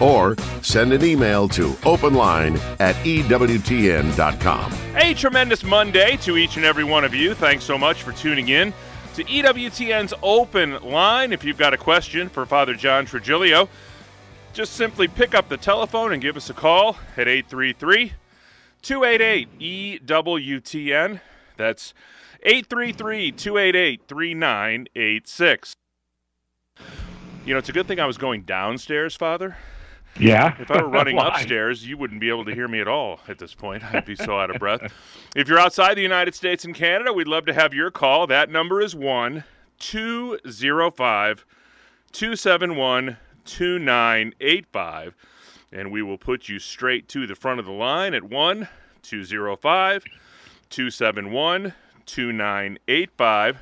or send an email to openline@ewtn.com. A tremendous Monday to each and every one of you. Thanks so much for tuning in to EWTN's Open Line. If you've got a question for Father John Trigilio, just simply pick up the telephone and give us a call at 833-288-EWTN. That's 833-288-3986. You know, it's a good thing I was going downstairs, Father. Yeah. If I were running upstairs, you wouldn't be able to hear me at all at this point. I'd be so out of breath. If you're outside the United States and Canada, we'd love to have your call. That number is 1-205-271-2985. And we will put you straight to the front of the line at 1-205-271-2985.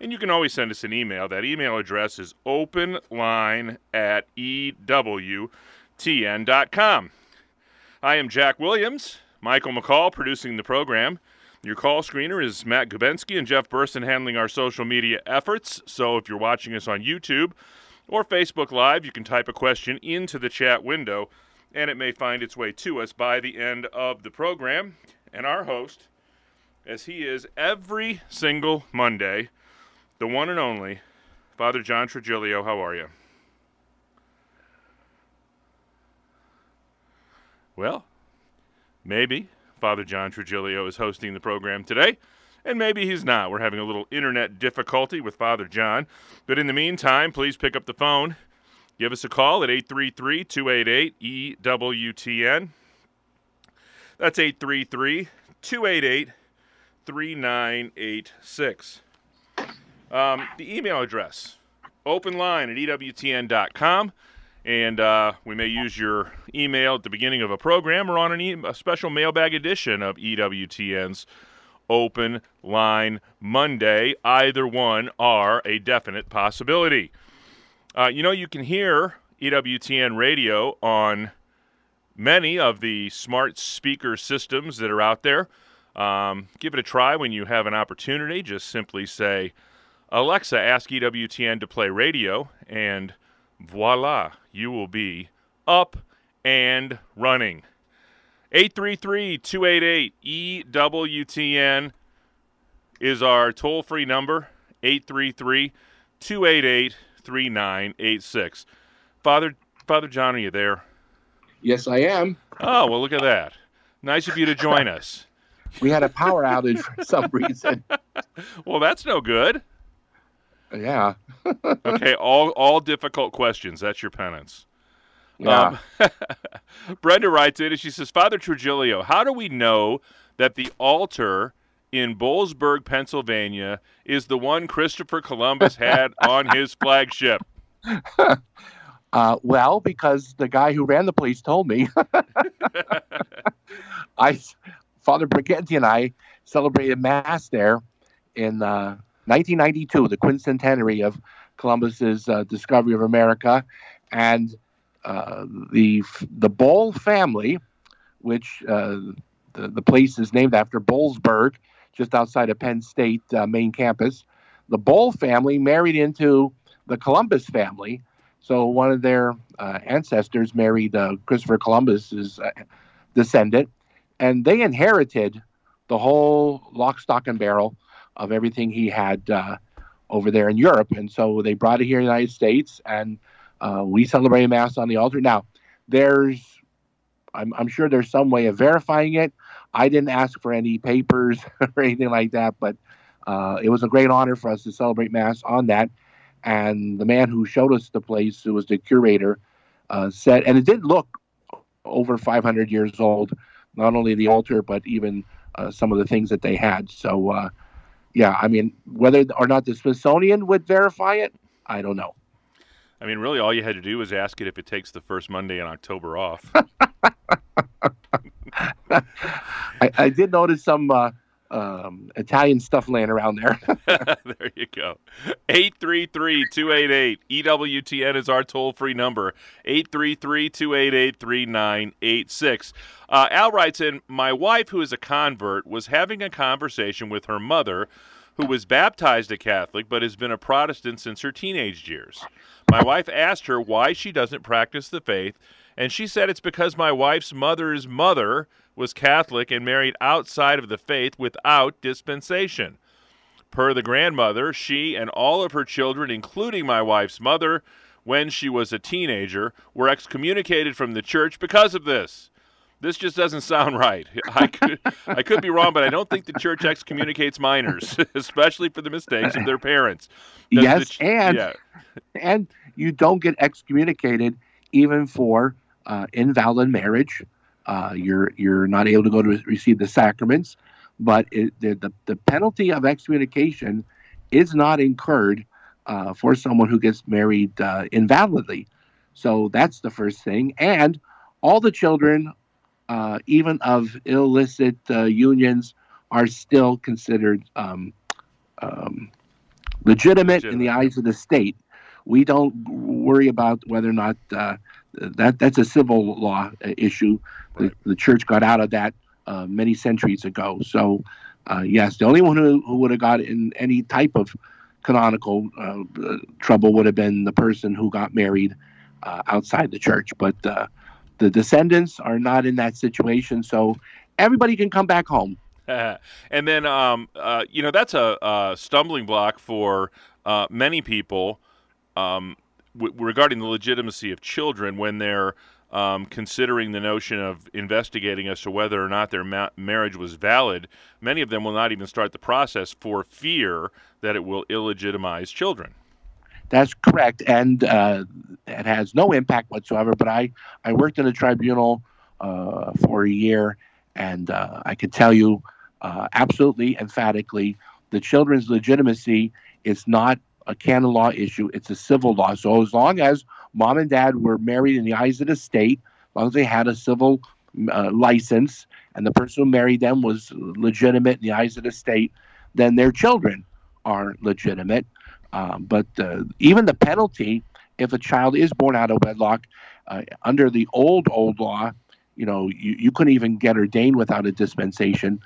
And you can always send us an email. That email address is openline@ewtn.com. I am Jack Williams, Michael McCall producing the program. Your call screener is Matt Gubensky and Jeff Burson handling our social media efforts. So if you're watching us on YouTube or Facebook Live, you can type a question into the chat window, and it may find its way to us by the end of the program. And our host, as he is every single Monday, the one and only, Father John Trigilio. How are you? Well, maybe Father John Trigilio is hosting the program today, and maybe he's not. We're having a little internet difficulty with Father John. But in the meantime, please pick up the phone. Give us a call at 833-288-EWTN. That's 833-288-3986. The email address, openline@ewtn.com, and we may use your email at the beginning of a program or on a special mailbag edition of EWTN's Open Line Monday. Either one are a definite possibility. You know, you can hear EWTN radio on many of the smart speaker systems that are out there. Give it a try when you have an opportunity. Just simply say, "Alexa, ask EWTN to play radio," and voila, you will be up and running. 833-288-EWTN is our toll-free number, 833-288-3986. Father John, are you there? Yes, I am. Oh, well, look at that. Nice of you to join us. We had a power outage for some reason. Well, that's no good. Yeah. Okay, all difficult questions. That's your penance. Yeah. Brenda writes in and she says, "Father Trigilio, how do we know that the altar in Boalsburg, Pennsylvania is the one Christopher Columbus had on his flagship?" Well, because the guy who ran the police told me. Father Briganti and I celebrated Mass there in 1992, the quincentenary of Columbus's discovery of America, and the Ball family, which the place is named after Boalsburg, just outside of Penn State main campus. The Ball family married into the Columbus family, so one of their ancestors married Christopher Columbus's descendant, and they inherited the whole lock, stock, and barrel of everything he had over there in Europe. And so they brought it here in the United States, and we celebrated Mass on the altar. Now, I'm sure there's some way of verifying it. I didn't ask for any papers or anything like that, but it was a great honor for us to celebrate Mass on that. And the man who showed us the place, who was the curator, said, and it did look over 500 years old, not only the altar, but even some of the things that they had. So, yeah, I mean, whether or not the Smithsonian would verify it, I don't know. I mean, really, all you had to do was ask it if it takes the first Monday in October off. I did notice some Italian stuff laying around there. There you go. 833-288. EWTN is our toll-free number. 833-288-3986. Al writes in, my wife, who is a convert, was having a conversation with her mother, who was baptized a Catholic but has been a Protestant since her teenage years. My wife asked her why she doesn't practice the faith, and she said it's because my wife's mother's mother was Catholic and married outside of the faith without dispensation. Per the grandmother, she and all of her children, including my wife's mother, when she was a teenager, were excommunicated from the church because of this. This just doesn't sound right. I could be wrong, but I don't think the church excommunicates minors, especially for the mistakes of their parents. And you don't get excommunicated even for invalid marriage. You're not able to go to receive the sacraments, but the penalty of excommunication is not incurred for someone who gets married invalidly. So that's the first thing. And all the children, even of illicit unions, are still considered legitimate in the eyes of the state. We don't worry about whether or not that's a civil law issue. Right. The church got out of that many centuries ago. So, yes, the only one who would have got in any type of canonical trouble would have been the person who got married outside the church. But the descendants are not in that situation, so everybody can come back home. And then, that's a stumbling block for many people regarding the legitimacy of children when they're considering the notion of investigating as to whether or not their marriage was valid. Many of them will not even start the process for fear that it will illegitimize children. That's correct, and it has no impact whatsoever, but I worked in a tribunal for a year, and I could tell you absolutely emphatically the children's legitimacy is not a canon law issue. It's a civil law. So as long as mom and dad were married in the eyes of the state, as long as they had a civil license and the person who married them was legitimate in the eyes of the state, then their children are legitimate. But even the penalty, if a child is born out of wedlock, under the old law, you couldn't even get ordained without a dispensation.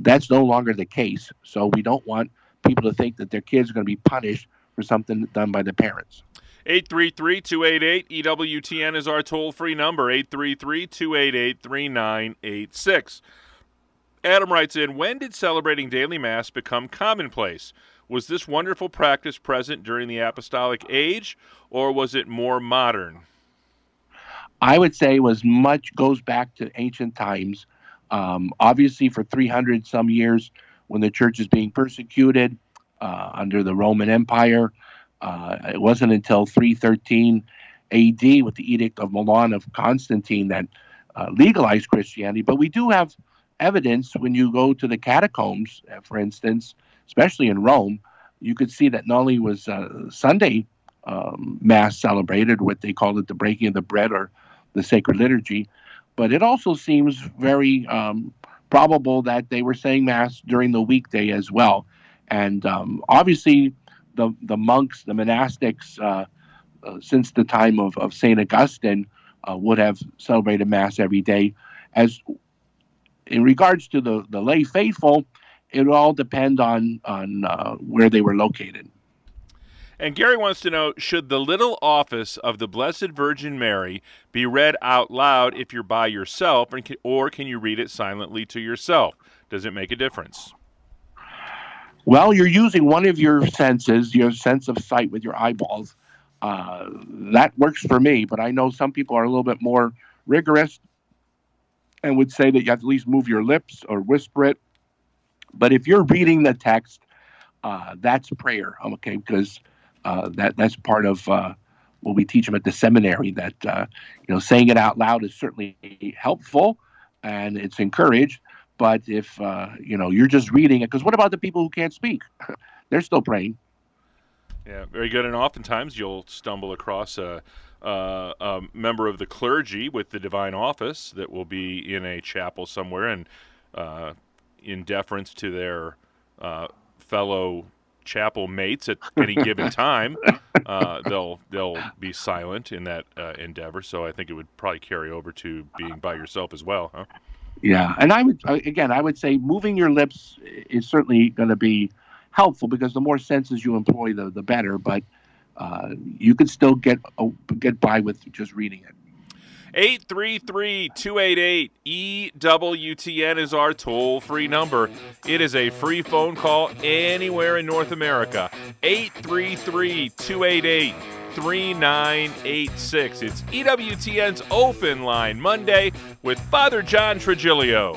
That's no longer the case. So we don't want people to think that their kids are going to be punished for something done by the parents. 833-288 EWTN is our toll-free number, 833-288-3986. Adam writes in, when did celebrating daily Mass become commonplace? Was this wonderful practice present during the apostolic age, or was it more modern? I would say goes back to ancient times. Obviously, for 300 some years, when the church is being persecuted under the Roman Empire, it wasn't until 313 A.D. with the Edict of Milan of Constantine that legalized Christianity. But we do have evidence when you go to the catacombs, for instance, especially in Rome, you could see that not only was Sunday Mass celebrated, what they called it the breaking of the bread or the sacred liturgy, but it also seems very probable that they were saying Mass during the weekday as well. And obviously the monks, the monastics, since the time of St. Augustine, would have celebrated Mass every day. As in regards to the lay faithful, it would all depend on where they were located. And Gary wants to know, should the little office of the Blessed Virgin Mary be read out loud if you're by yourself, or can you read it silently to yourself? Does it make a difference? Well, you're using one of your senses, your sense of sight with your eyeballs. That works for me, but I know some people are a little bit more rigorous and would say that you have to at least move your lips or whisper it. But if you're reading the text, that's prayer, okay? Because that's part of what we teach them at the seminary. That saying it out loud is certainly helpful, and it's encouraged. But if you're just reading it, because what about the people who can't speak? They're still praying. Yeah, very good. And oftentimes you'll stumble across a member of the clergy with the divine office that will be in a chapel somewhere, and in deference to their fellow chapel mates at any given time, they'll be silent in that endeavor. So I think it would probably carry over to being by yourself as well, huh? Yeah, and I would say moving your lips is certainly going to be helpful, because the more senses you employ, the better. But you can still get by with just reading it. 833-288-EWTN is our toll-free number. It is a free phone call anywhere in North America. 833-288-3986. It's EWTN's Open Line Monday with Father John Trigilio.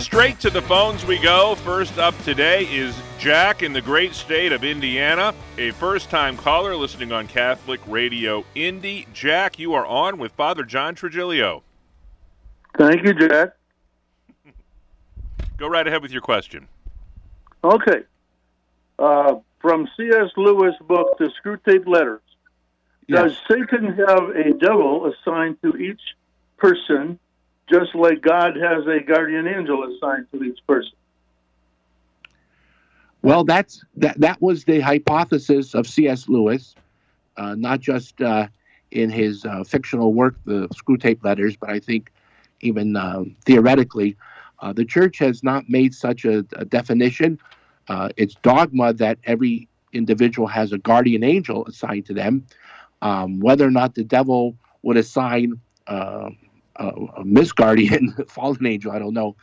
Straight to the phones we go. First up today is Jack in the great state of Indiana, a first-time caller listening on Catholic Radio Indy. Jack, you are on with Father John Trigilio. Thank you, Jack. Go right ahead with your question. Okay. From C.S. Lewis' book, The Screwtape Letters, yes. Does Satan have a devil assigned to each person, just like God has a guardian angel assigned to each person? Well, that was the hypothesis of C.S. Lewis, not just in his fictional work, The Screwtape Letters, but I think even theoretically. The Church has not made such a definition. It's dogma that every individual has a guardian angel assigned to them. Whether or not the devil would assign a misguardian, fallen angel, I don't know.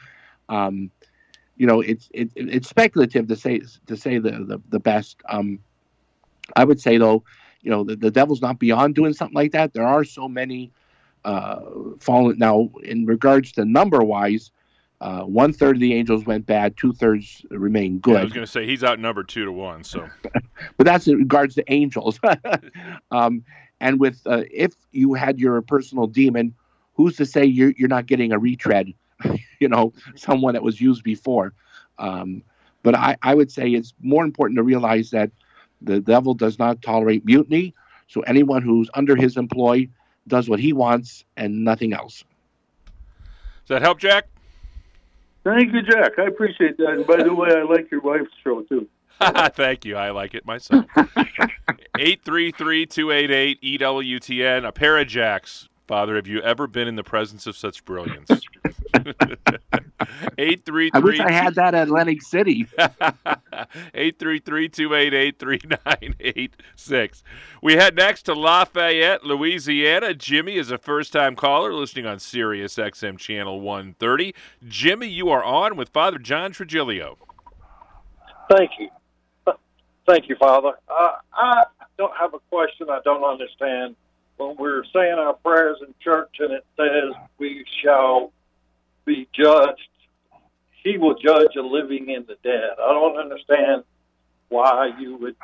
It's speculative to say the best. I would say though, the devil's not beyond doing something like that. There are so many fallen. Now, in regards to number wise, 1/3 of the angels went bad, 2/3 remained good. Yeah, I was going to say he's outnumbered 2 to 1. So, but that's in regards to angels. And with if you had your personal demon, who's to say you're not getting a retread, someone that was used before? But I would say it's more important to realize that the devil does not tolerate mutiny. So anyone who's under his employ does what he wants and nothing else. Does that help, Jack? Thank you, Jack. I appreciate that. And by the way, I like your wife's show, too. Thank you. I like it myself. 833-288-EWTN. A pair of Jacks. Father, have you ever been in the presence of such brilliance? 833. I wish I had that at Atlantic City. 833-288-3986. We head next to Lafayette, Louisiana. Jimmy is a first-time caller listening on Sirius XM Channel 130. Jimmy, you are on with Father John Trigilio. Thank you. Thank you, Father. I don't have a question I don't understand. When we're saying our prayers in church and it says we shall be judged, he will judge the living and the dead. I don't understand how you would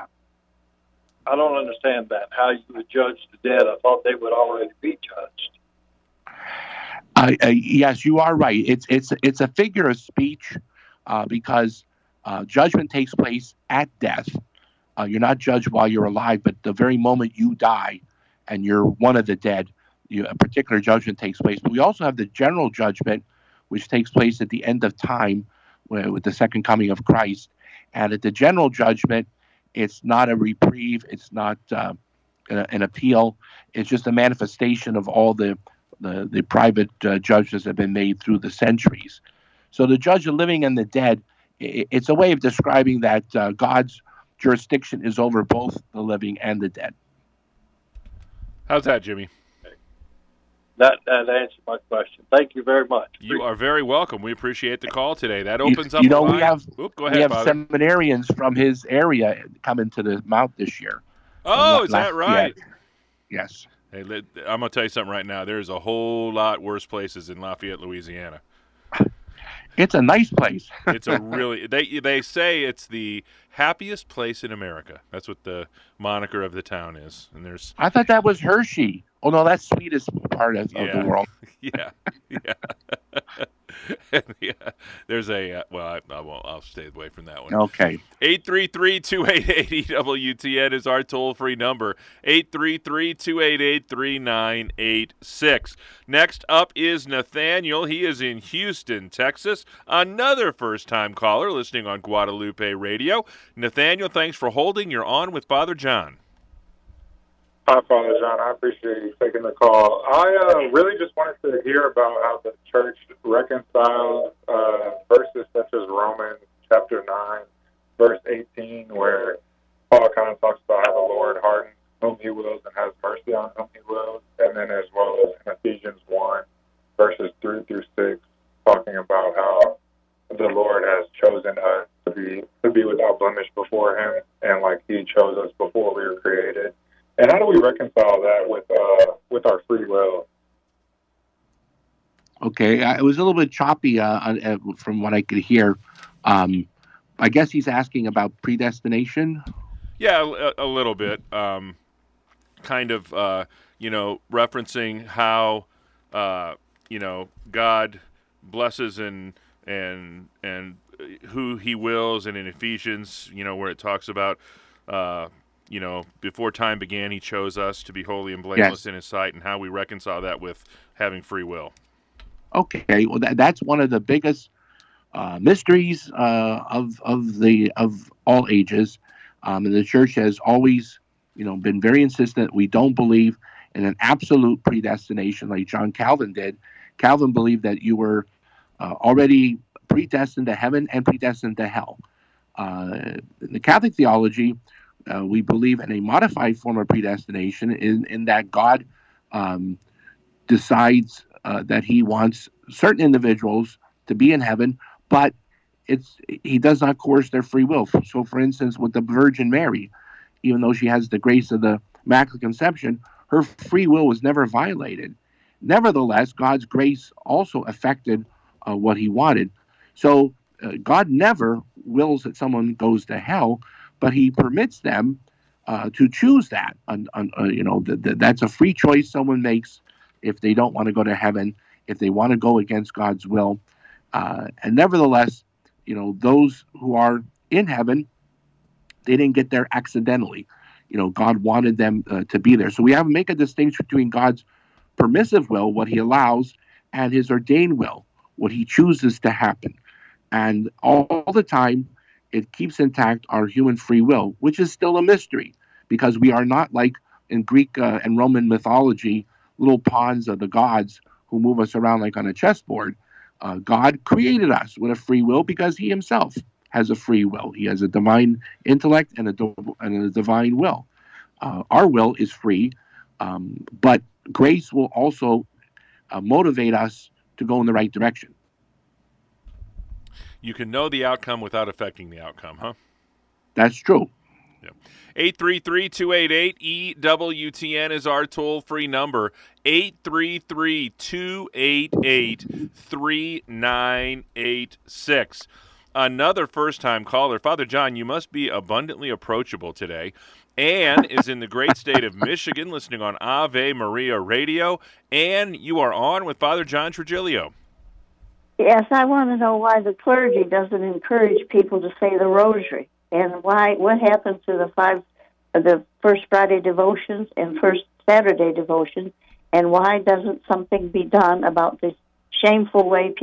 judge the dead. I thought they would already be judged. Yes, you are right. It's a figure of speech because judgment takes place at death. You're not judged while you're alive, but the very moment you die, and you're one of the dead, a particular judgment takes place. But we also have the general judgment, which takes place at the end of time with the second coming of Christ. And at the general judgment, it's not a reprieve. It's not an appeal. It's just a manifestation of all the private judgments that have been made through the centuries. So to judge the living and the dead, it's a way of describing that God's jurisdiction is over both the living and the dead. How's that, Jimmy? That answered my question. Thank you very much. You are very welcome. We appreciate the call today. That opens up. You know, we have seminarians from his area coming to the Mount this year. Oh, is that right? Yeah. Yes. Hey, I'm going to tell you something right now. There's a whole lot worse places in Lafayette, Louisiana. It's a nice place. It's a really. They say it's the happiest place in America. That's what the moniker of the town is. And there's. I thought that was Hershey. Oh, no, that's the sweetest part of the world. Yeah. There's a, I'll stay away from that one. Okay. 833-288-EWTN is our toll-free number, 833-288-3986. Next up is Nathaniel. He is in Houston, Texas, another first-time caller listening on Guadalupe Radio. Nathaniel, thanks for holding. You're on with Father John. Hi, Father John. I appreciate you taking the call. I really just wanted to hear about how the church reconciles verses such as Romans chapter 9, verse 18, where Paul kind of talks about how the Lord hardens whom he wills and has mercy on whom he wills, and then as well as in Ephesians 1, verses 3 through 6, talking about how the Lord has chosen us to be without blemish before him, and like he chose us before we were created. And how do we reconcile that with our free will? Okay, it was a little bit choppy from what I could hear. I guess he's asking about predestination. Yeah, a little bit. Referencing how God blesses and who He wills, and in Ephesians, where it talks about. Before time began, he chose us to be holy and blameless in his sight, and how we reconcile that with having free will. Okay, well, that's one of the biggest mysteries of all ages, and the church has always, been very insistent. We don't believe in an absolute predestination like John Calvin did. Calvin believed that you were already predestined to heaven and predestined to hell. In the Catholic theology. We believe in a modified form of predestination in that God decides that he wants certain individuals to be in heaven, but he does not coerce their free will. So, for instance, with the Virgin Mary, even though she has the grace of the Immaculate Conception, her free will was never violated. Nevertheless, God's grace also affected what he wanted. So God never wills that someone goes to hell, but he permits them to choose that. That's a free choice someone makes if they don't want to go to heaven, if they want to go against God's will. And nevertheless, those who are in heaven, they didn't get there accidentally. God wanted them to be there. So we have to make a distinction between God's permissive will, what he allows, and his ordained will, what he chooses to happen. And all the time, it keeps intact our human free will, which is still a mystery, because we are not like in Greek and Roman mythology, little pawns of the gods who move us around like on a chessboard. God created us with a free will because he himself has a free will. He has a divine intellect and a divine will. Our will is free, but grace will also motivate us to go in the right direction. You can know the outcome without affecting the outcome, huh? That's true. Yeah. 833-288-EWTN is our toll-free number, 833-288-3986. Another first-time caller. Father John, you must be abundantly approachable today. Anne is in the great state of Michigan, listening on Ave Maria Radio. Anne, you are on with Father John Trigilio. Yes, I want to know why the clergy doesn't encourage people to say the rosary, and what happened to the First Friday devotions and First Saturday devotions, and why doesn't something be done about this shameful way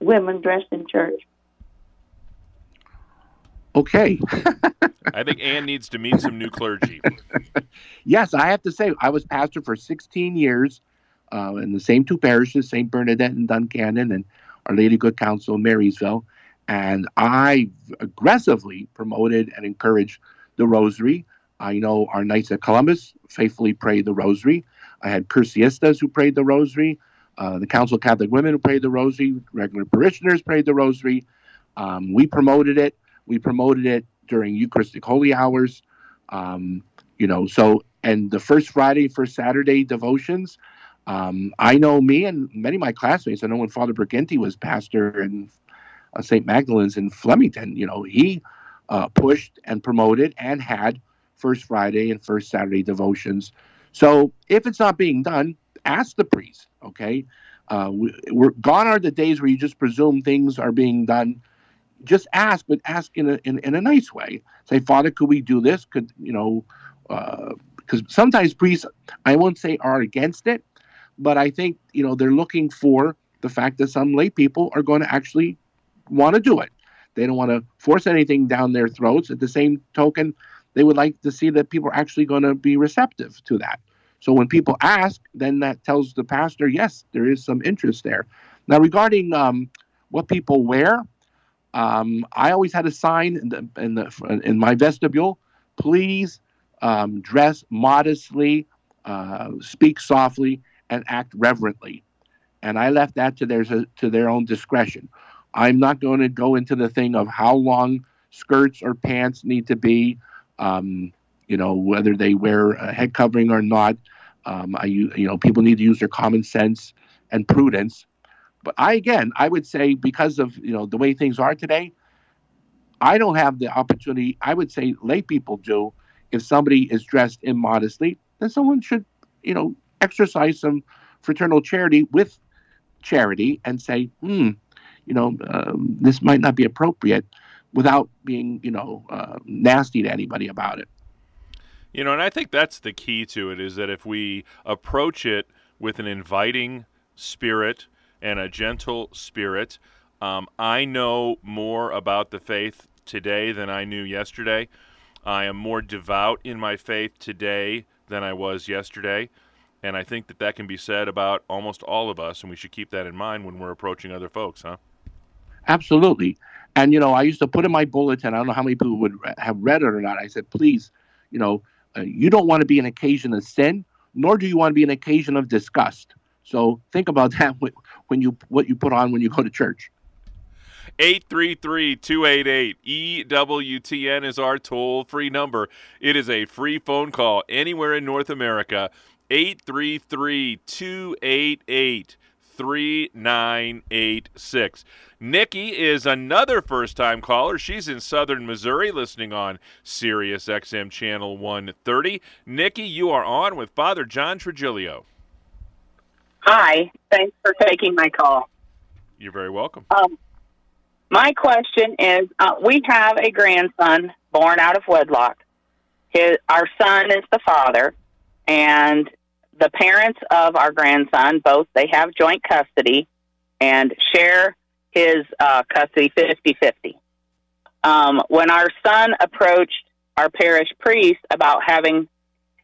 women dress in church? Okay. I think Anne needs to meet some new clergy. Yes, I have to say, I was pastor for 16 years in the same two parishes, St. Bernadette and Duncannon, and Our Lady Good Council in Marysville, and I aggressively promoted and encouraged the Rosary. I know our Knights of Columbus faithfully pray the Rosary. I had Cursistas who prayed the rosary, the Council of Catholic Women who prayed the rosary, regular parishioners prayed the rosary. We promoted it. We promoted it during Eucharistic Holy Hours. And the first Friday, first Saturday devotions, I know me and many of my classmates, I know when Father Briganti was pastor in Saint Magdalene's in Flemington, he pushed and promoted and had first Friday and first Saturday devotions. So if it's not being done, ask the priest, okay? Gone are the days where you just presume things are being done. Just ask, but ask in a nice way. Say, Father, could we do this? Because sometimes priests, I won't say are against it, but I think, they're looking for the fact that some lay people are going to actually want to do it. They don't want to force anything down their throats. At the same token, they would like to see that people are actually going to be receptive to that. So when people ask, then that tells the pastor, yes, there is some interest there. Now, regarding what people wear, I always had a sign in my vestibule, please dress modestly, speak softly, and act reverently. And I left that to their own discretion. I'm not going to go into the thing of how long skirts or pants need to be, whether they wear a head covering or not. People need to use their common sense and prudence. But I would say because of, the way things are today, I don't have the opportunity. I would say lay people do. If somebody is dressed immodestly, then someone should, exercise some fraternal charity with charity and say, this might not be appropriate without being, nasty to anybody about it. And I think that's the key to it is that if we approach it with an inviting spirit and a gentle spirit, I know more about the faith today than I knew yesterday. I am more devout in my faith today than I was yesterday. And I think that can be said about almost all of us, and we should keep that in mind when we're approaching other folks, huh? Absolutely. And, I used to put in my bulletin, I don't know how many people would have read it or not, I said, please, you don't want to be an occasion of sin, nor do you want to be an occasion of disgust. So think about that what you put on when you go to church. 833-288-EWTN is our toll-free number. It is a free phone call anywhere in North America. 833-288-3986. Nikki is another first-time caller. She's in southern Missouri listening on Sirius XM Channel 130. Nikki, you are on with Father John Trigilio. Hi. Thanks for taking my call. You're very welcome. My question is, we have a grandson born out of wedlock. Our son is the father, and the parents of our grandson, both, they have joint custody and share his custody 50-50. When our son approached our parish priest about having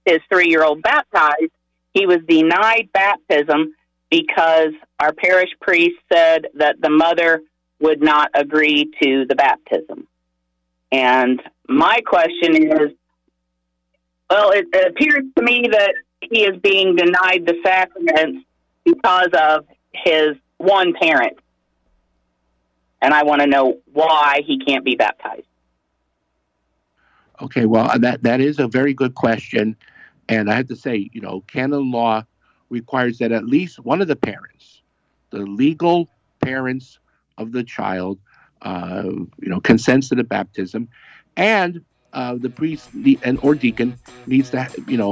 his 3-year-old baptized, he was denied baptism because our parish priest said that the mother would not agree to the baptism. And my question is, it appears to me that he is being denied the sacraments because of his one parent. And I want to know why he can't be baptized. Okay, well, that is a very good question. And I have to say, canon law requires that at least one of the parents, the legal parents of the child, consents to the baptism, and the priest and or deacon needs to,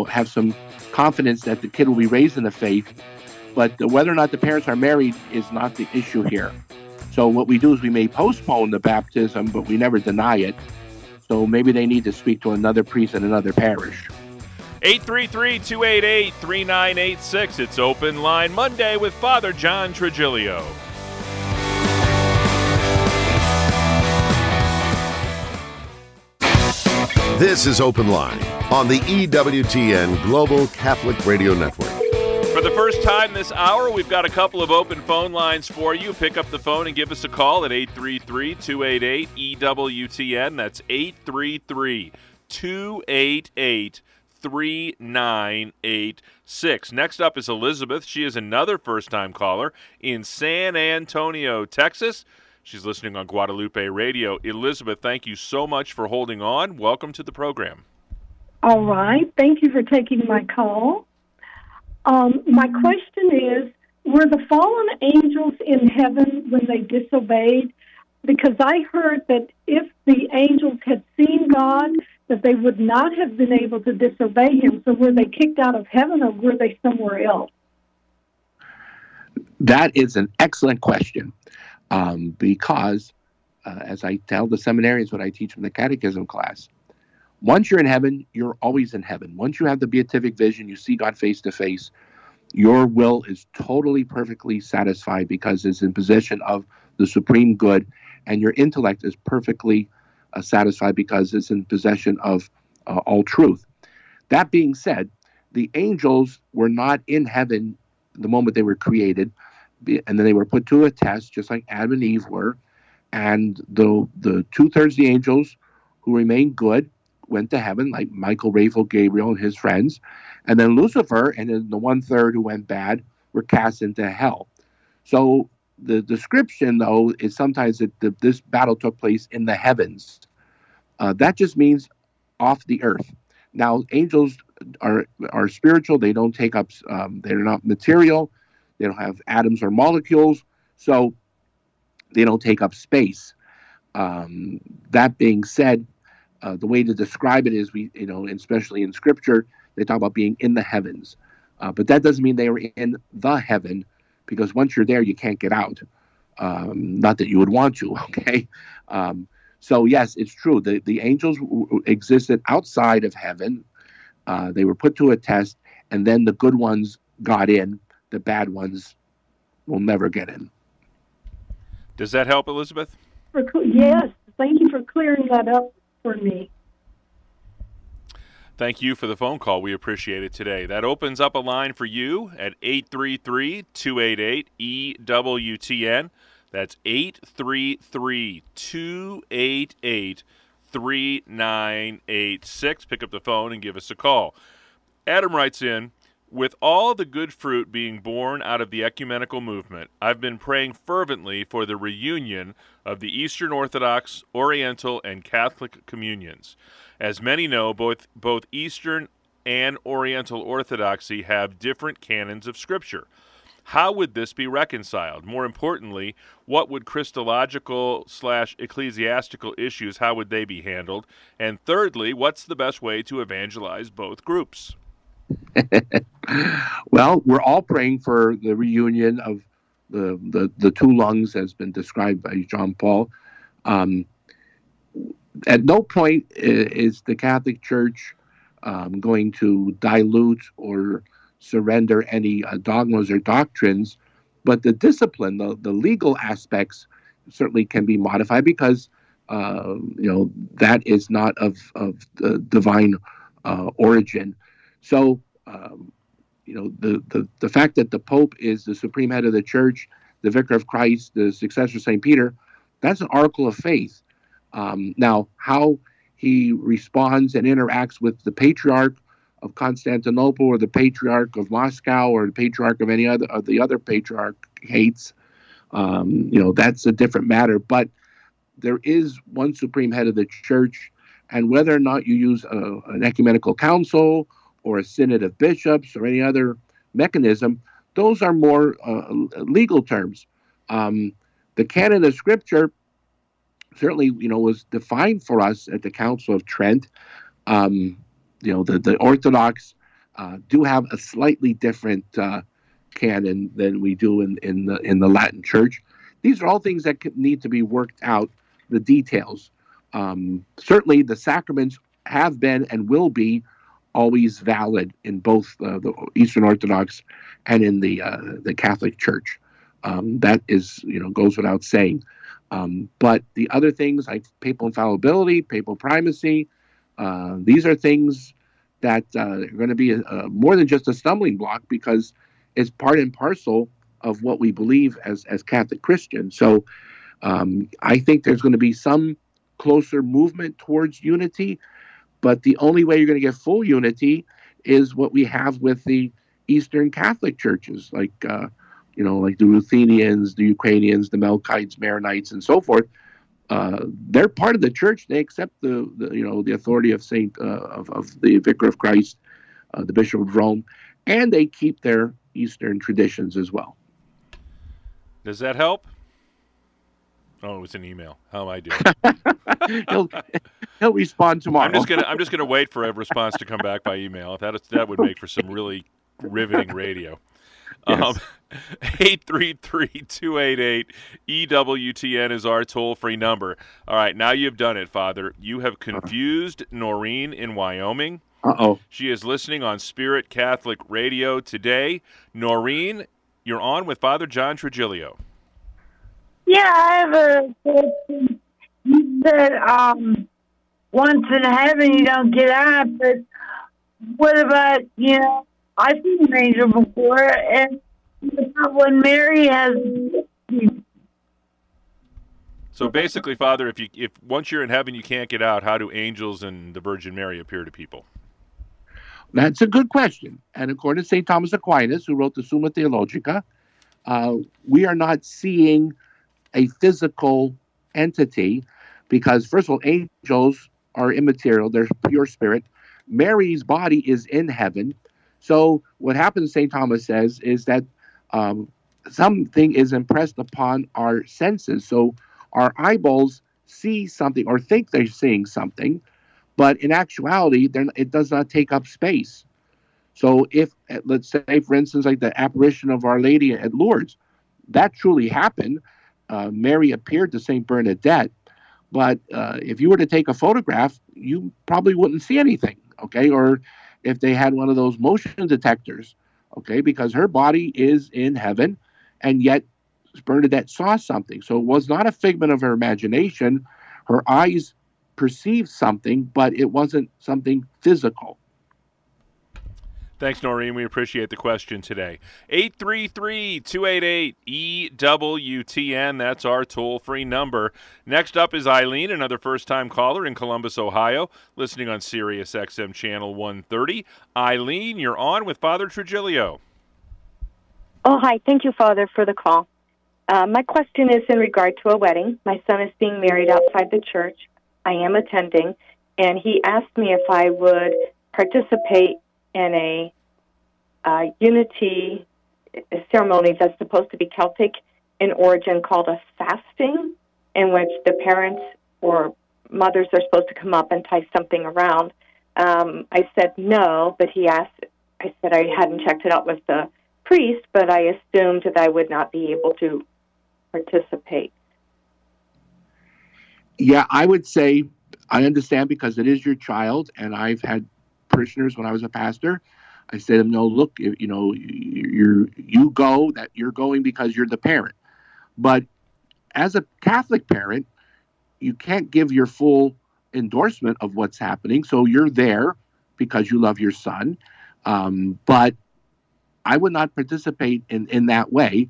have some confidence that the kid will be raised in the faith. But whether or not the parents are married is not the issue here. So what we do is we may postpone the baptism, but we never deny it. So maybe they need to speak to another priest in another parish. 833-288-3986. It's Open Line Monday with Father John Trigilio. This is Open Line on the EWTN Global Catholic Radio Network. For the first time this hour, we've got a couple of open phone lines for you. Pick up the phone and give us a call at 833-288-EWTN. That's 833-288-EWTN. 3986. Next up is Elizabeth. She is another first-time caller in San Antonio, Texas. She's listening on Guadalupe Radio. Elizabeth, thank you so much for holding on. Welcome to the program. All right. Thank you for taking my call. My question is, were the fallen angels in heaven when they disobeyed? Because I heard that if the angels had seen God, that they would not have been able to disobey him. So were they kicked out of heaven, or were they somewhere else? That is an excellent question, because as I tell the seminarians what I teach in the catechism class, once you're in heaven, you're always in heaven. Once you have the beatific vision, you see God face to face, your will is totally, perfectly satisfied because it's in possession of the supreme good, and your intellect is perfectly satisfied because it's in possession of all truth. That being said, the angels were not in heaven the moment they were created, and then they were put to a test, just like Adam and Eve were, and the two-thirds of the angels who remained good went to heaven, like Michael, Raphael, Gabriel, and his friends, and then Lucifer and then the one-third who went bad were cast into hell. So the description, though, is sometimes that this battle took place in the heavens. That just means off the earth. Now, angels are spiritual. They don't take up, they're not material. They don't have atoms or molecules, so they don't take up space. That being said, the way to describe it is, especially in Scripture, they talk about being in the heavens. But that doesn't mean they were in the heaven, because once you're there, you can't get out. Not that you would want to, okay? So, yes, it's true. The angels existed outside of heaven. They were put to a test, and then the good ones got in. The bad ones will never get in. Does that help, Elizabeth? Yes. Thank you for clearing that up for me. Thank you for the phone call. We appreciate it today. That opens up a line for you at 833-288-EWTN. That's 833-288-3986. Pick up the phone and give us a call. Adam writes in, with all the good fruit being born out of the ecumenical movement, I've been praying fervently for the reunion of the Eastern Orthodox, Oriental, and Catholic communions. As many know, both Eastern and Oriental Orthodoxy have different canons of Scripture. How would this be reconciled? More importantly, what would Christological/ecclesiastical issues, how would they be handled? And thirdly, what's the best way to evangelize both groups? Well, we're all praying for the reunion of the two lungs, as been described by John Paul. At no point is the Catholic Church going to dilute or surrender any dogmas or doctrines, but the discipline, the legal aspects, certainly can be modified because that is not of the divine origin. So, the fact that the Pope is the supreme head of the Church, the Vicar of Christ, the successor of St. Peter, that's an article of faith. Now, how he responds and interacts with the Patriarch of Constantinople or the Patriarch of Moscow or the Patriarch of any other of the other Patriarchates, that's a different matter. But there is one supreme head of the Church, and whether or not you use an ecumenical council or a synod of bishops or any other mechanism, those are more legal terms. The canon of Scripture certainly, was defined for us at the Council of Trent. The Orthodox do have a slightly different canon than we do in the Latin Church. These are all things that need to be worked out, the details. Certainly, the sacraments have been and will be always valid in both the Eastern Orthodox and in the Catholic Church. That is, goes without saying. But the other things like papal infallibility, papal primacy, these are things that are going to be more than just a stumbling block because it's part and parcel of what we believe as Catholic Christians. So I think there's going to be some closer movement towards unity, but the only way you're going to get full unity is what we have with the Eastern Catholic churches, like the Ruthenians, the Ukrainians, the Melkites, Maronites, and so forth. They're part of the church. They accept the authority of the Vicar of Christ, the Bishop of Rome, and they keep their Eastern traditions as well. Does that help? Oh, it was an email. How am I doing? He'll respond tomorrow. I'm just gonna wait for a response to come back by email. That would make for some really riveting radio. Yes. 833-288-EWTN is our toll-free number. All right, now you've done it, Father. You have confused Noreen in Wyoming. Uh-oh. She is listening on Spirit Catholic Radio today. Noreen, you're on with Father John Trigilio. Yeah, I have a question. You said once in heaven you don't get out, but what about, I've seen an angel before, and when Mary has. So basically, Father, if once you're in heaven, you can't get out. How do angels and the Virgin Mary appear to people? That's a good question. And according to St. Thomas Aquinas, who wrote the Summa Theologica, we are not seeing a physical entity because, first of all, angels are immaterial; they're pure spirit. Mary's body is in heaven. So what happens, St. Thomas says, is that something is impressed upon our senses. So our eyeballs see something or think they're seeing something, but in actuality, it does not take up space. So if, let's say, for instance, like the apparition of Our Lady at Lourdes, that truly happened. Mary appeared to St. Bernadette, but if you were to take a photograph, you probably wouldn't see anything, okay? Or if they had one of those motion detectors, okay, because her body is in heaven, and yet Bernadette saw something. So it was not a figment of her imagination. Her eyes perceived something, but it wasn't something physical. Thanks, Noreen. We appreciate the question today. 833-288-EWTN. That's our toll-free number. Next up is Eileen, another first-time caller in Columbus, Ohio, listening on Sirius XM Channel 130. Eileen, you're on with Father Trigilio. Oh, hi. Thank you, Father, for the call. My question is in regard to a wedding. My son is being married outside the church. I am attending, and he asked me if I would participate in a unity ceremony that's supposed to be Celtic in origin, called a fasting, in which the parents or mothers are supposed to come up and tie something around. I said no, but he asked. I said I hadn't checked it out with the priest, but I assumed that I would not be able to participate. Yeah, I would say I understand because it is your child, and I've had parishioners when I was a pastor. I said to them, no, look, you're going because you're the parent. But as a Catholic parent, you can't give your full endorsement of what's happening. So you're there because you love your son. But I would not participate in that way.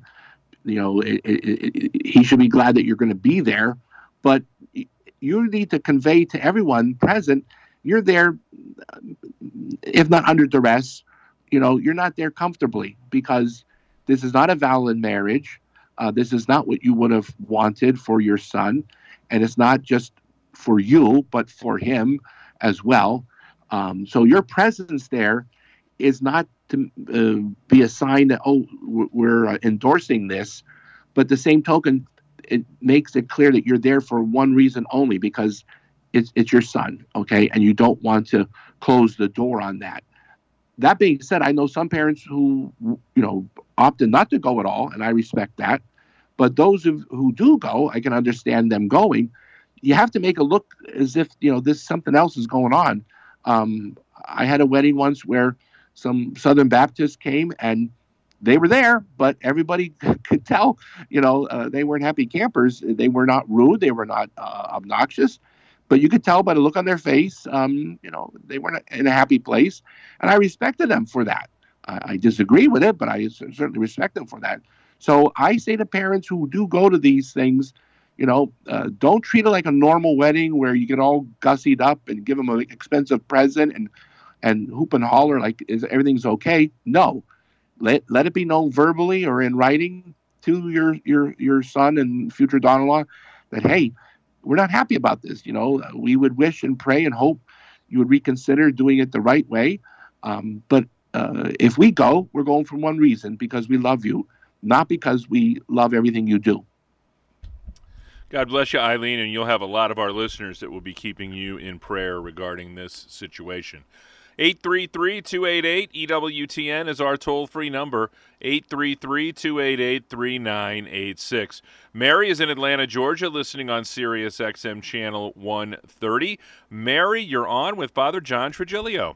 He should be glad that you're going to be there, but you need to convey to everyone present you're there, if not under duress, you're not there comfortably because this is not a valid marriage. This is not what you would have wanted for your son. And it's not just for you, but for him as well. So your presence there is not to be a sign that, oh, we're endorsing this. But the same token, it makes it clear that you're there for one reason only, because it's your son, okay? And you don't want to close the door on that. That being said, I know some parents who, opted not to go at all, and I respect that. But those who do go, I can understand them going. You have to make it look as if, this something else is going on. I had a wedding once where some Southern Baptists came, and they were there, but everybody could tell, they weren't happy campers. They were not rude. They were not obnoxious. But you could tell by the look on their face, they weren't in a happy place. And I respected them for that. I disagree with it, but I certainly respect them for that. So I say to parents who do go to these things, don't treat it like a normal wedding where you get all gussied up and give them an expensive present and and hoop and holler like is everything's okay. No, let it be known verbally or in writing to your son and future daughter-in-law that, hey, we're not happy about this. You know, we would wish and pray and hope you would reconsider doing it the right way. But if we go, we're going for one reason, because we love you, not because we love everything you do. God bless you, Eileen, and you'll have a lot of our listeners that will be keeping you in prayer regarding this situation. 833-288-EWTN is our toll-free number, 833-288-3986. Mary is in Atlanta, Georgia, listening on Sirius XM Channel 130. Mary, you're on with Father John Trigilio.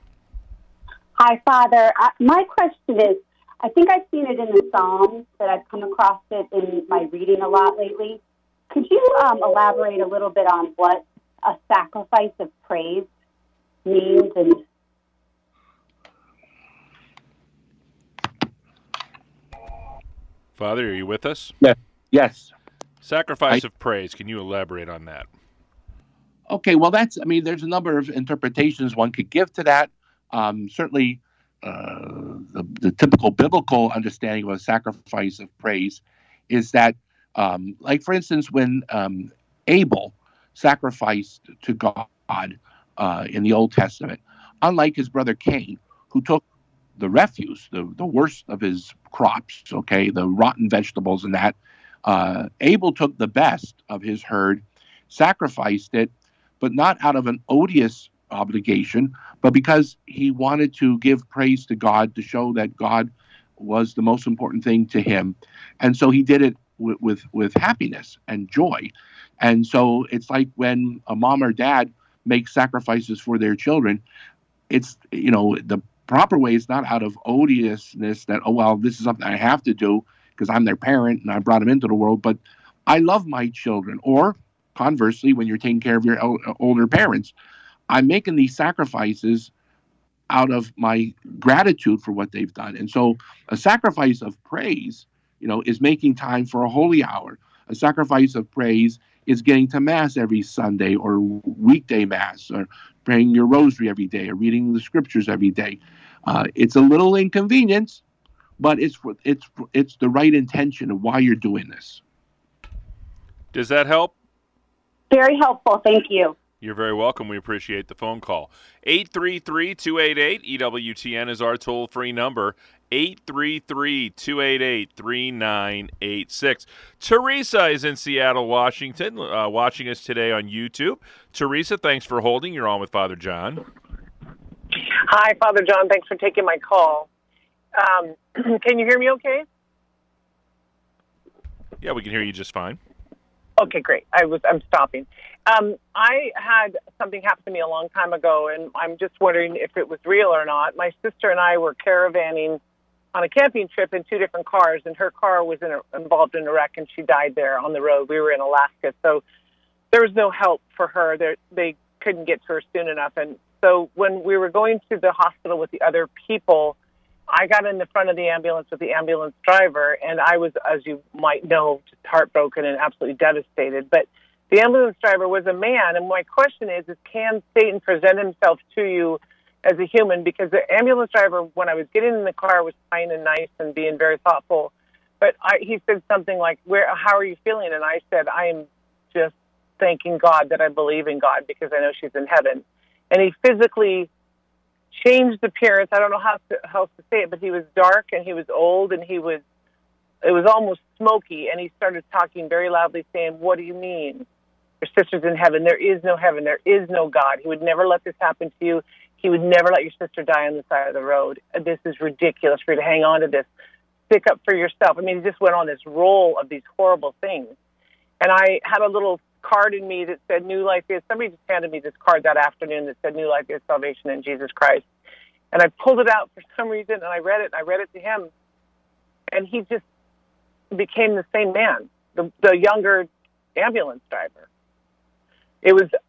Hi, Father. My question is, I think I've seen it in the Psalms, but I've come across it in my reading a lot lately. Could you elaborate a little bit on what a sacrifice of praise means and Father, are you with us? Yes. Sacrifice of praise. Can you elaborate on that? Okay, well, there's a number of interpretations one could give to that. Certainly, the typical biblical understanding of a sacrifice of praise is that, like, for instance, when Abel sacrificed to God in the Old Testament, unlike his brother Cain, who took the refuse, the worst of his crops, the rotten vegetables and that. Abel took the best of his herd, sacrificed it, but not out of an odious obligation, but because he wanted to give praise to God, to show that God was the most important thing to him. And so he did it with happiness and joy. And so it's like when a mom or dad makes sacrifices for their children, it's, the proper way is not out of odiousness that, this is something I have to do because I'm their parent and I brought them into the world, but I love my children. Or conversely, when you're taking care of your older parents, I'm making these sacrifices out of my gratitude for what they've done. And so a sacrifice of praise, is making time for a holy hour. A sacrifice of praise is getting to Mass every Sunday or weekday Mass, or praying your rosary every day, or reading the scriptures every day. It's a little inconvenience, but it's the right intention of why you're doing this. Does that help? Very helpful. Thank you. You're very welcome. We appreciate the phone call. 833-288-EWTN is our toll-free number, 833-288-3986. Teresa is in Seattle, Washington, watching us today on YouTube. Teresa, thanks for holding. You're on with Father John. Hi, Father John. Thanks for taking my call. Can you hear me okay? Yeah, we can hear you just fine. Okay, great. I'm stopping. I had something happen to me a long time ago, and I'm just wondering if it was real or not. My sister and I were caravanning on a camping trip in two different cars, and her car was involved in a wreck, and she died there on the road. We were in Alaska, so there was no help for her. They couldn't get to her soon enough. And so when we were going to the hospital with the other people, I got in the front of the ambulance with the ambulance driver, and I was, as you might know, just heartbroken and absolutely devastated. But the ambulance driver was a man, and my question is can Satan present himself to you as a human? Because the ambulance driver, when I was getting in the car, was kind and nice and being very thoughtful. But he said something like, how are you feeling? And I said, I am just thanking God that I believe in God because I know she's in heaven. And he physically changed appearance. I don't know how else to say it, but he was dark and he was old and it was almost smoky. And he started talking very loudly, saying, "What do you mean? Your sister's in heaven. There is no heaven. There is no God. He would never let this happen to you. He would never let your sister die on the side of the road. This is ridiculous for you to hang on to this. Stick up for yourself." I mean, he just went on this roll of these horrible things. And I had a little card in me that said New Life is. Somebody just handed me this card that afternoon that said New Life is Salvation in Jesus Christ. And I pulled it out for some reason, and I read it to him. And he just became the same man, the younger ambulance driver. It was, it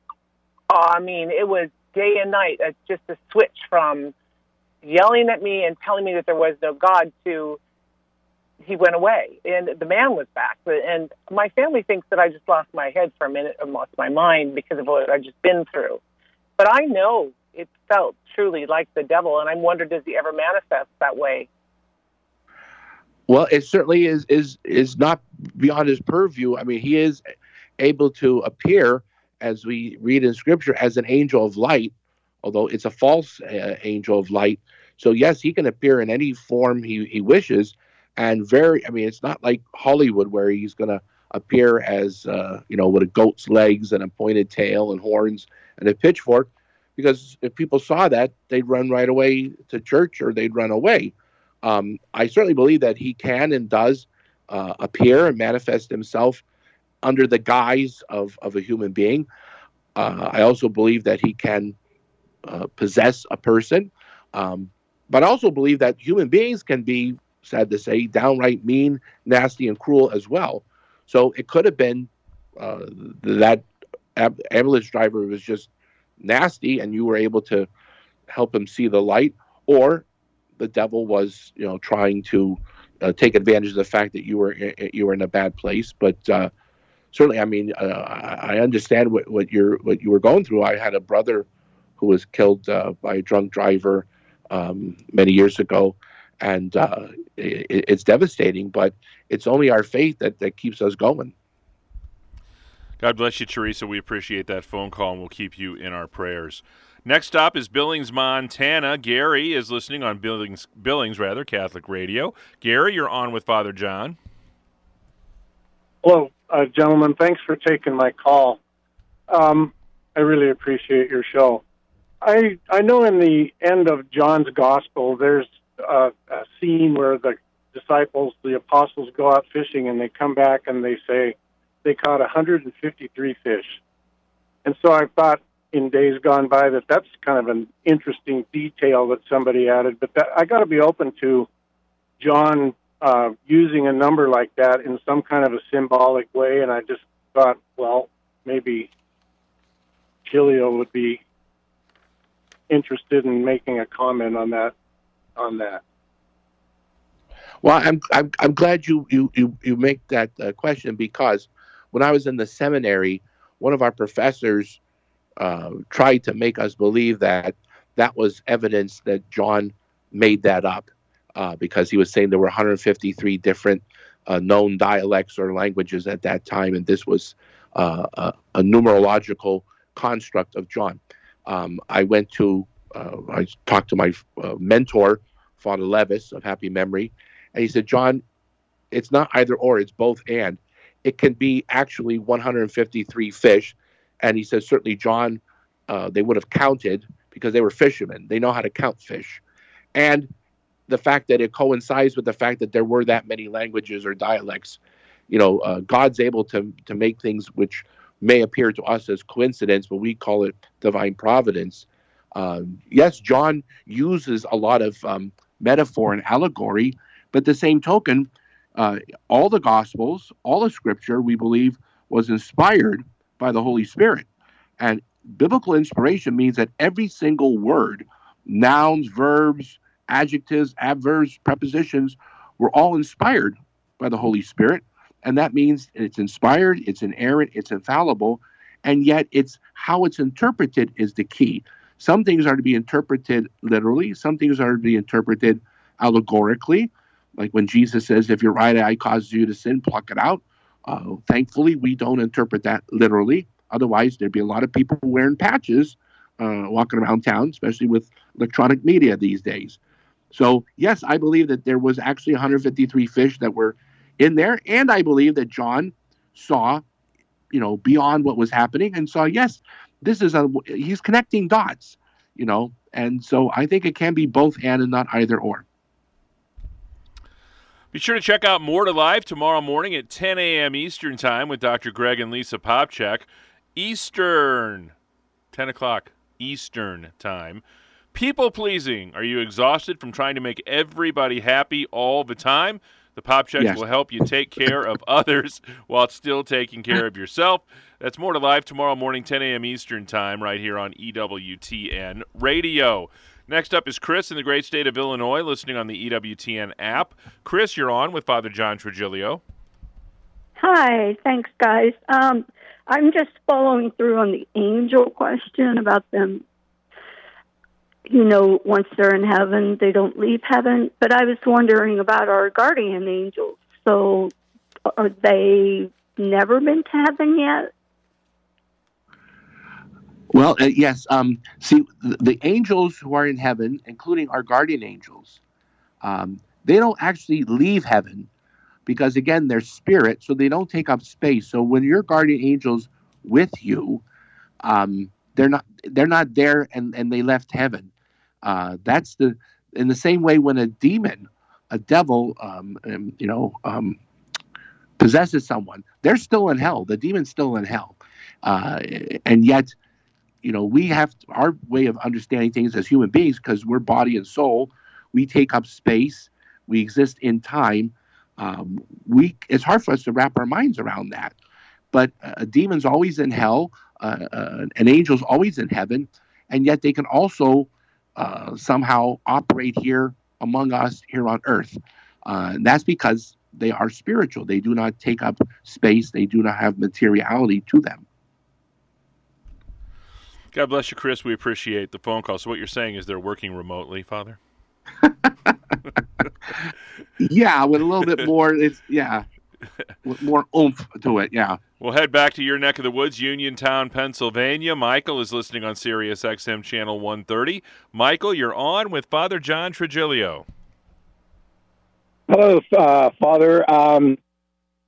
was day and night. It's just a switch from yelling at me and telling me that there was no God to he went away, and the man was back. And my family thinks that I just lost my head for a minute and lost my mind because of what I've just been through. But I know it's felt truly like the devil, and I wonder, does he ever manifest that way? Well, it certainly is not beyond his purview. I mean, he is able to appear, as we read in Scripture, as an angel of light, although it's a false angel of light. So, yes, he can appear in any form he wishes, and it's not like Hollywood where he's going to appear as, with a goat's legs and a pointed tail and horns and a pitchfork, because if people saw that, they'd run right away to church or they'd run away. I certainly believe that he can and does appear and manifest himself under the guise of a human being. I also believe that he can possess a person. But I also believe that human beings can be, sad to say, downright mean, nasty, and cruel as well. So it could have been that ambulance driver was just nasty and you were able to help him see the light, or the devil was, trying to take advantage of the fact that you were in a bad place. But certainly, I mean, I understand what you were going through. I had a brother who was killed by a drunk driver many years ago, and it's devastating, but it's only our faith that keeps us going. God bless you, Teresa. We appreciate that phone call, and we'll keep you in our prayers. Next up is Billings, Montana. Gary is listening on Billings, Catholic Radio. Gary, you're on with Father John. Hello, gentlemen. Thanks for taking my call. I really appreciate your show. I know in the end of John's Gospel, there's a scene where the apostles, go out fishing, and they come back and they say they caught 153 fish. And so I thought in days gone by that's kind of an interesting detail that somebody added, but that I got to be open to John using a number like that in some kind of a symbolic way. And I just thought, well, maybe Trigilio would be interested in making a comment on that. Well, I'm glad you make that question, because when I was in the seminary, one of our professors tried to make us believe that was evidence that John made that up, because he was saying there were 153 different known dialects or languages at that time, and this was a numerological construct of John. I talked to my mentor, Father Levis, of happy memory, and he said, John, it's not either or, it's both and. It can be actually 153 fish. And he says, certainly, John, they would have counted because they were fishermen. They know how to count fish. And the fact that it coincides with the fact that there were that many languages or dialects, God's able to make things which may appear to us as coincidence, but we call it divine providence. Yes, John uses a lot of metaphor and allegory, but the same token, all the Gospels, all of Scripture, we believe, was inspired by the Holy Spirit. And biblical inspiration means that every single word, nouns, verbs, adjectives, adverbs, prepositions, were all inspired by the Holy Spirit. And that means it's inspired, it's inerrant, it's infallible, and yet it's how it's interpreted is the key. Some things are to be interpreted literally. Some things are to be interpreted allegorically. Like when Jesus says, if your right eye causes you to sin, pluck it out. Thankfully, we don't interpret that literally. Otherwise, there'd be a lot of people wearing patches walking around town, especially with electronic media these days. So, yes, I believe that there was actually 153 fish that were in there. And I believe that John saw, beyond what was happening and saw, yes, this is he's connecting dots, and so I think it can be both and not either or. Be sure to check out More to Life tomorrow morning at 10 a.m. Eastern Time with Dr. Greg and Lisa Popchak. Eastern, 10 o'clock Eastern Time. People pleasing. Are you exhausted from trying to make everybody happy all the time? The Popchaks will help you take care of others while still taking care of yourself. That's More to Life tomorrow morning, 10 a.m. Eastern Time, right here on EWTN Radio. Next up is Chris in the great state of Illinois, listening on the EWTN app. Chris, you're on with Father John Trigilio. Hi, thanks, guys. I'm just following through on the angel question about them. you know, once they're in heaven, they don't leave heaven. But I was wondering about our guardian angels. So are they never been to heaven yet? Well, yes. See, the angels who are in heaven, including our guardian angels, they don't actually leave heaven because, again, they're spirit, so they don't take up space. So when your guardian angel's with you, they're not there, and they left heaven. That's in the same way when a demon, a devil, possesses someone, they're still in hell. The demon's still in hell, and yet, you know, we have our way of understanding things as human beings, because we're body and soul. We take up space. We exist in time. It's hard for us to wrap our minds around that. But a demon's always in hell. An angel's always in heaven, and yet they can also somehow operate here among us here on earth. And that's because they are spiritual. They do not take up space. They do not have materiality to them. God bless you, Chris. We appreciate the phone call. So what you're saying is they're working remotely, Father? Yeah, with a little bit more, with more oomph to it, yeah. We'll head back to your neck of the woods, Uniontown, Pennsylvania. Michael is listening on Sirius XM Channel 130. Michael, you're on with Father John Trigilio. Hello, Father.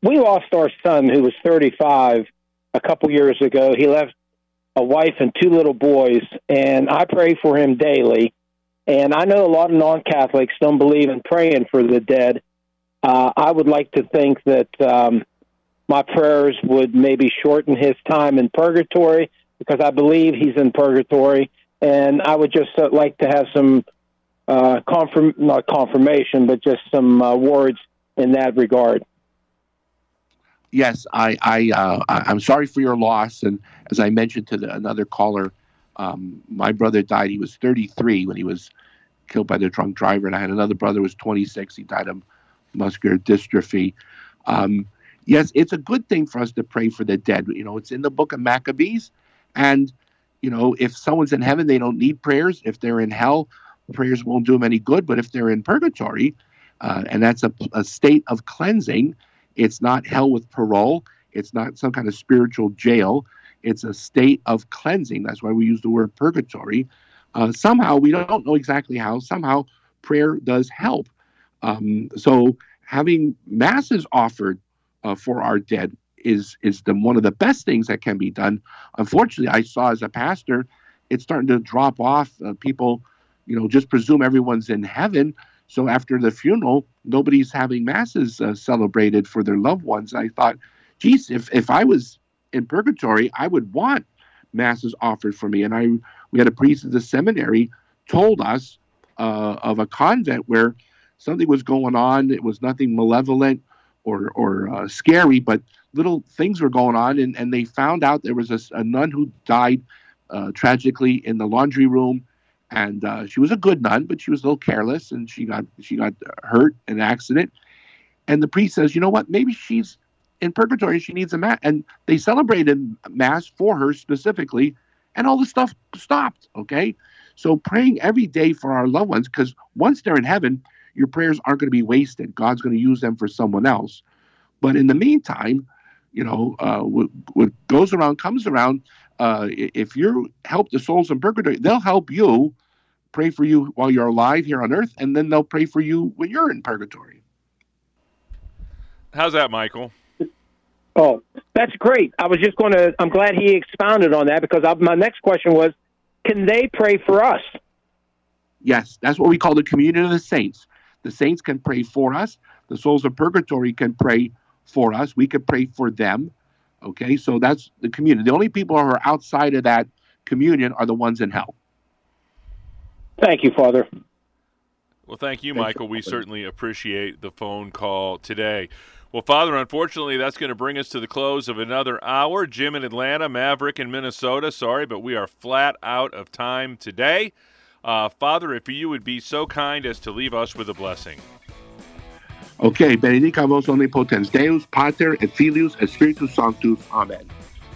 We lost our son, who was 35, a couple years ago. He left a wife and two little boys, and I pray for him daily. And I know a lot of non-Catholics don't believe in praying for the dead. I would like to think that my prayers would maybe shorten his time in purgatory, because I believe he's in purgatory. And I would just like to have some confirmation, but just some words in that regard. Yes, I'm sorry for your loss. And as I mentioned to another caller, my brother died. He was 33 when he was killed by the drunk driver. And I had another brother who was 26. He died of muscular dystrophy. Yes, it's a good thing for us to pray for the dead. You know, it's in the book of Maccabees. And, you know, if someone's in heaven, they don't need prayers. If they're in hell, prayers won't do them any good. But if they're in purgatory, and that's a state of cleansing, it's not hell with parole. It's not some kind of spiritual jail. It's a state of cleansing. That's why we use the word purgatory. Somehow, we don't know exactly how, somehow prayer does help. So having masses offered for our dead is one of the best things that can be done. Unfortunately, I saw as a pastor, it's starting to drop off. People, you know, just presume everyone's in heaven. So after the funeral, nobody's having masses celebrated for their loved ones. And I thought, geez, if I was in purgatory, I would want masses offered for me. And we had a priest at the seminary told us of a convent where something was going on. It was nothing malevolent or scary, but little things were going on. And they found out there was a nun who died tragically in the laundry room. And she was a good nun, but she was a little careless, and she got hurt in an accident. And the priest says, you know what, maybe she's in purgatory, she needs a mass. And they celebrated mass for her specifically, and all the stuff stopped, okay? So praying every day for our loved ones, because once they're in heaven, your prayers aren't going to be wasted. God's going to use them for someone else. But in the meantime, you know, what goes around comes around. If you help the souls in purgatory, they'll help you, pray for you while you're alive here on earth, and then they'll pray for you when you're in purgatory. How's that, Michael? Oh, that's great. I'm glad he expounded on that, because my next question was, can they pray for us? Yes, that's what we call the communion of the saints. The saints can pray for us. The souls of purgatory can pray for us. We can pray for them. Okay, so that's the communion. The only people who are outside of that communion are the ones in hell. Thank you, Father. Well, thank you, Michael. We certainly appreciate the phone call today. Well, Father, unfortunately, that's going to bring us to the close of another hour. Jim in Atlanta, Maverick in Minnesota. Sorry, but we are flat out of time today. Father, if you would be so kind as to leave us with a blessing. Okay. Benedica vos omnipotens Deus, Pater, et Filius, et Spiritus Sanctus. Amen.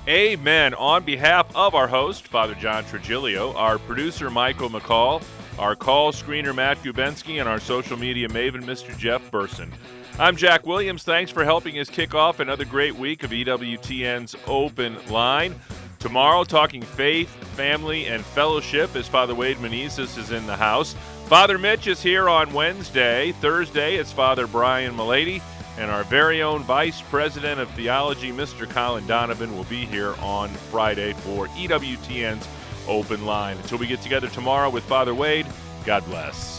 Amen. On behalf of our host, Father John Trigilio, our producer, Michael McCall, our call screener, Matt Gubensky, and our social media maven, Mr. Jeff Burson. I'm Jack Williams. Thanks for helping us kick off another great week of EWTN's Open Line. Tomorrow, talking faith, family, and fellowship as Father Wade Meneses is in the house. Father Mitch is here on Wednesday. Thursday, it's Father Brian Malady. And our very own Vice President of Theology, Mr. Colin Donovan, will be here on Friday for EWTN's Open Line. Until we get together tomorrow with Father Wade, God bless.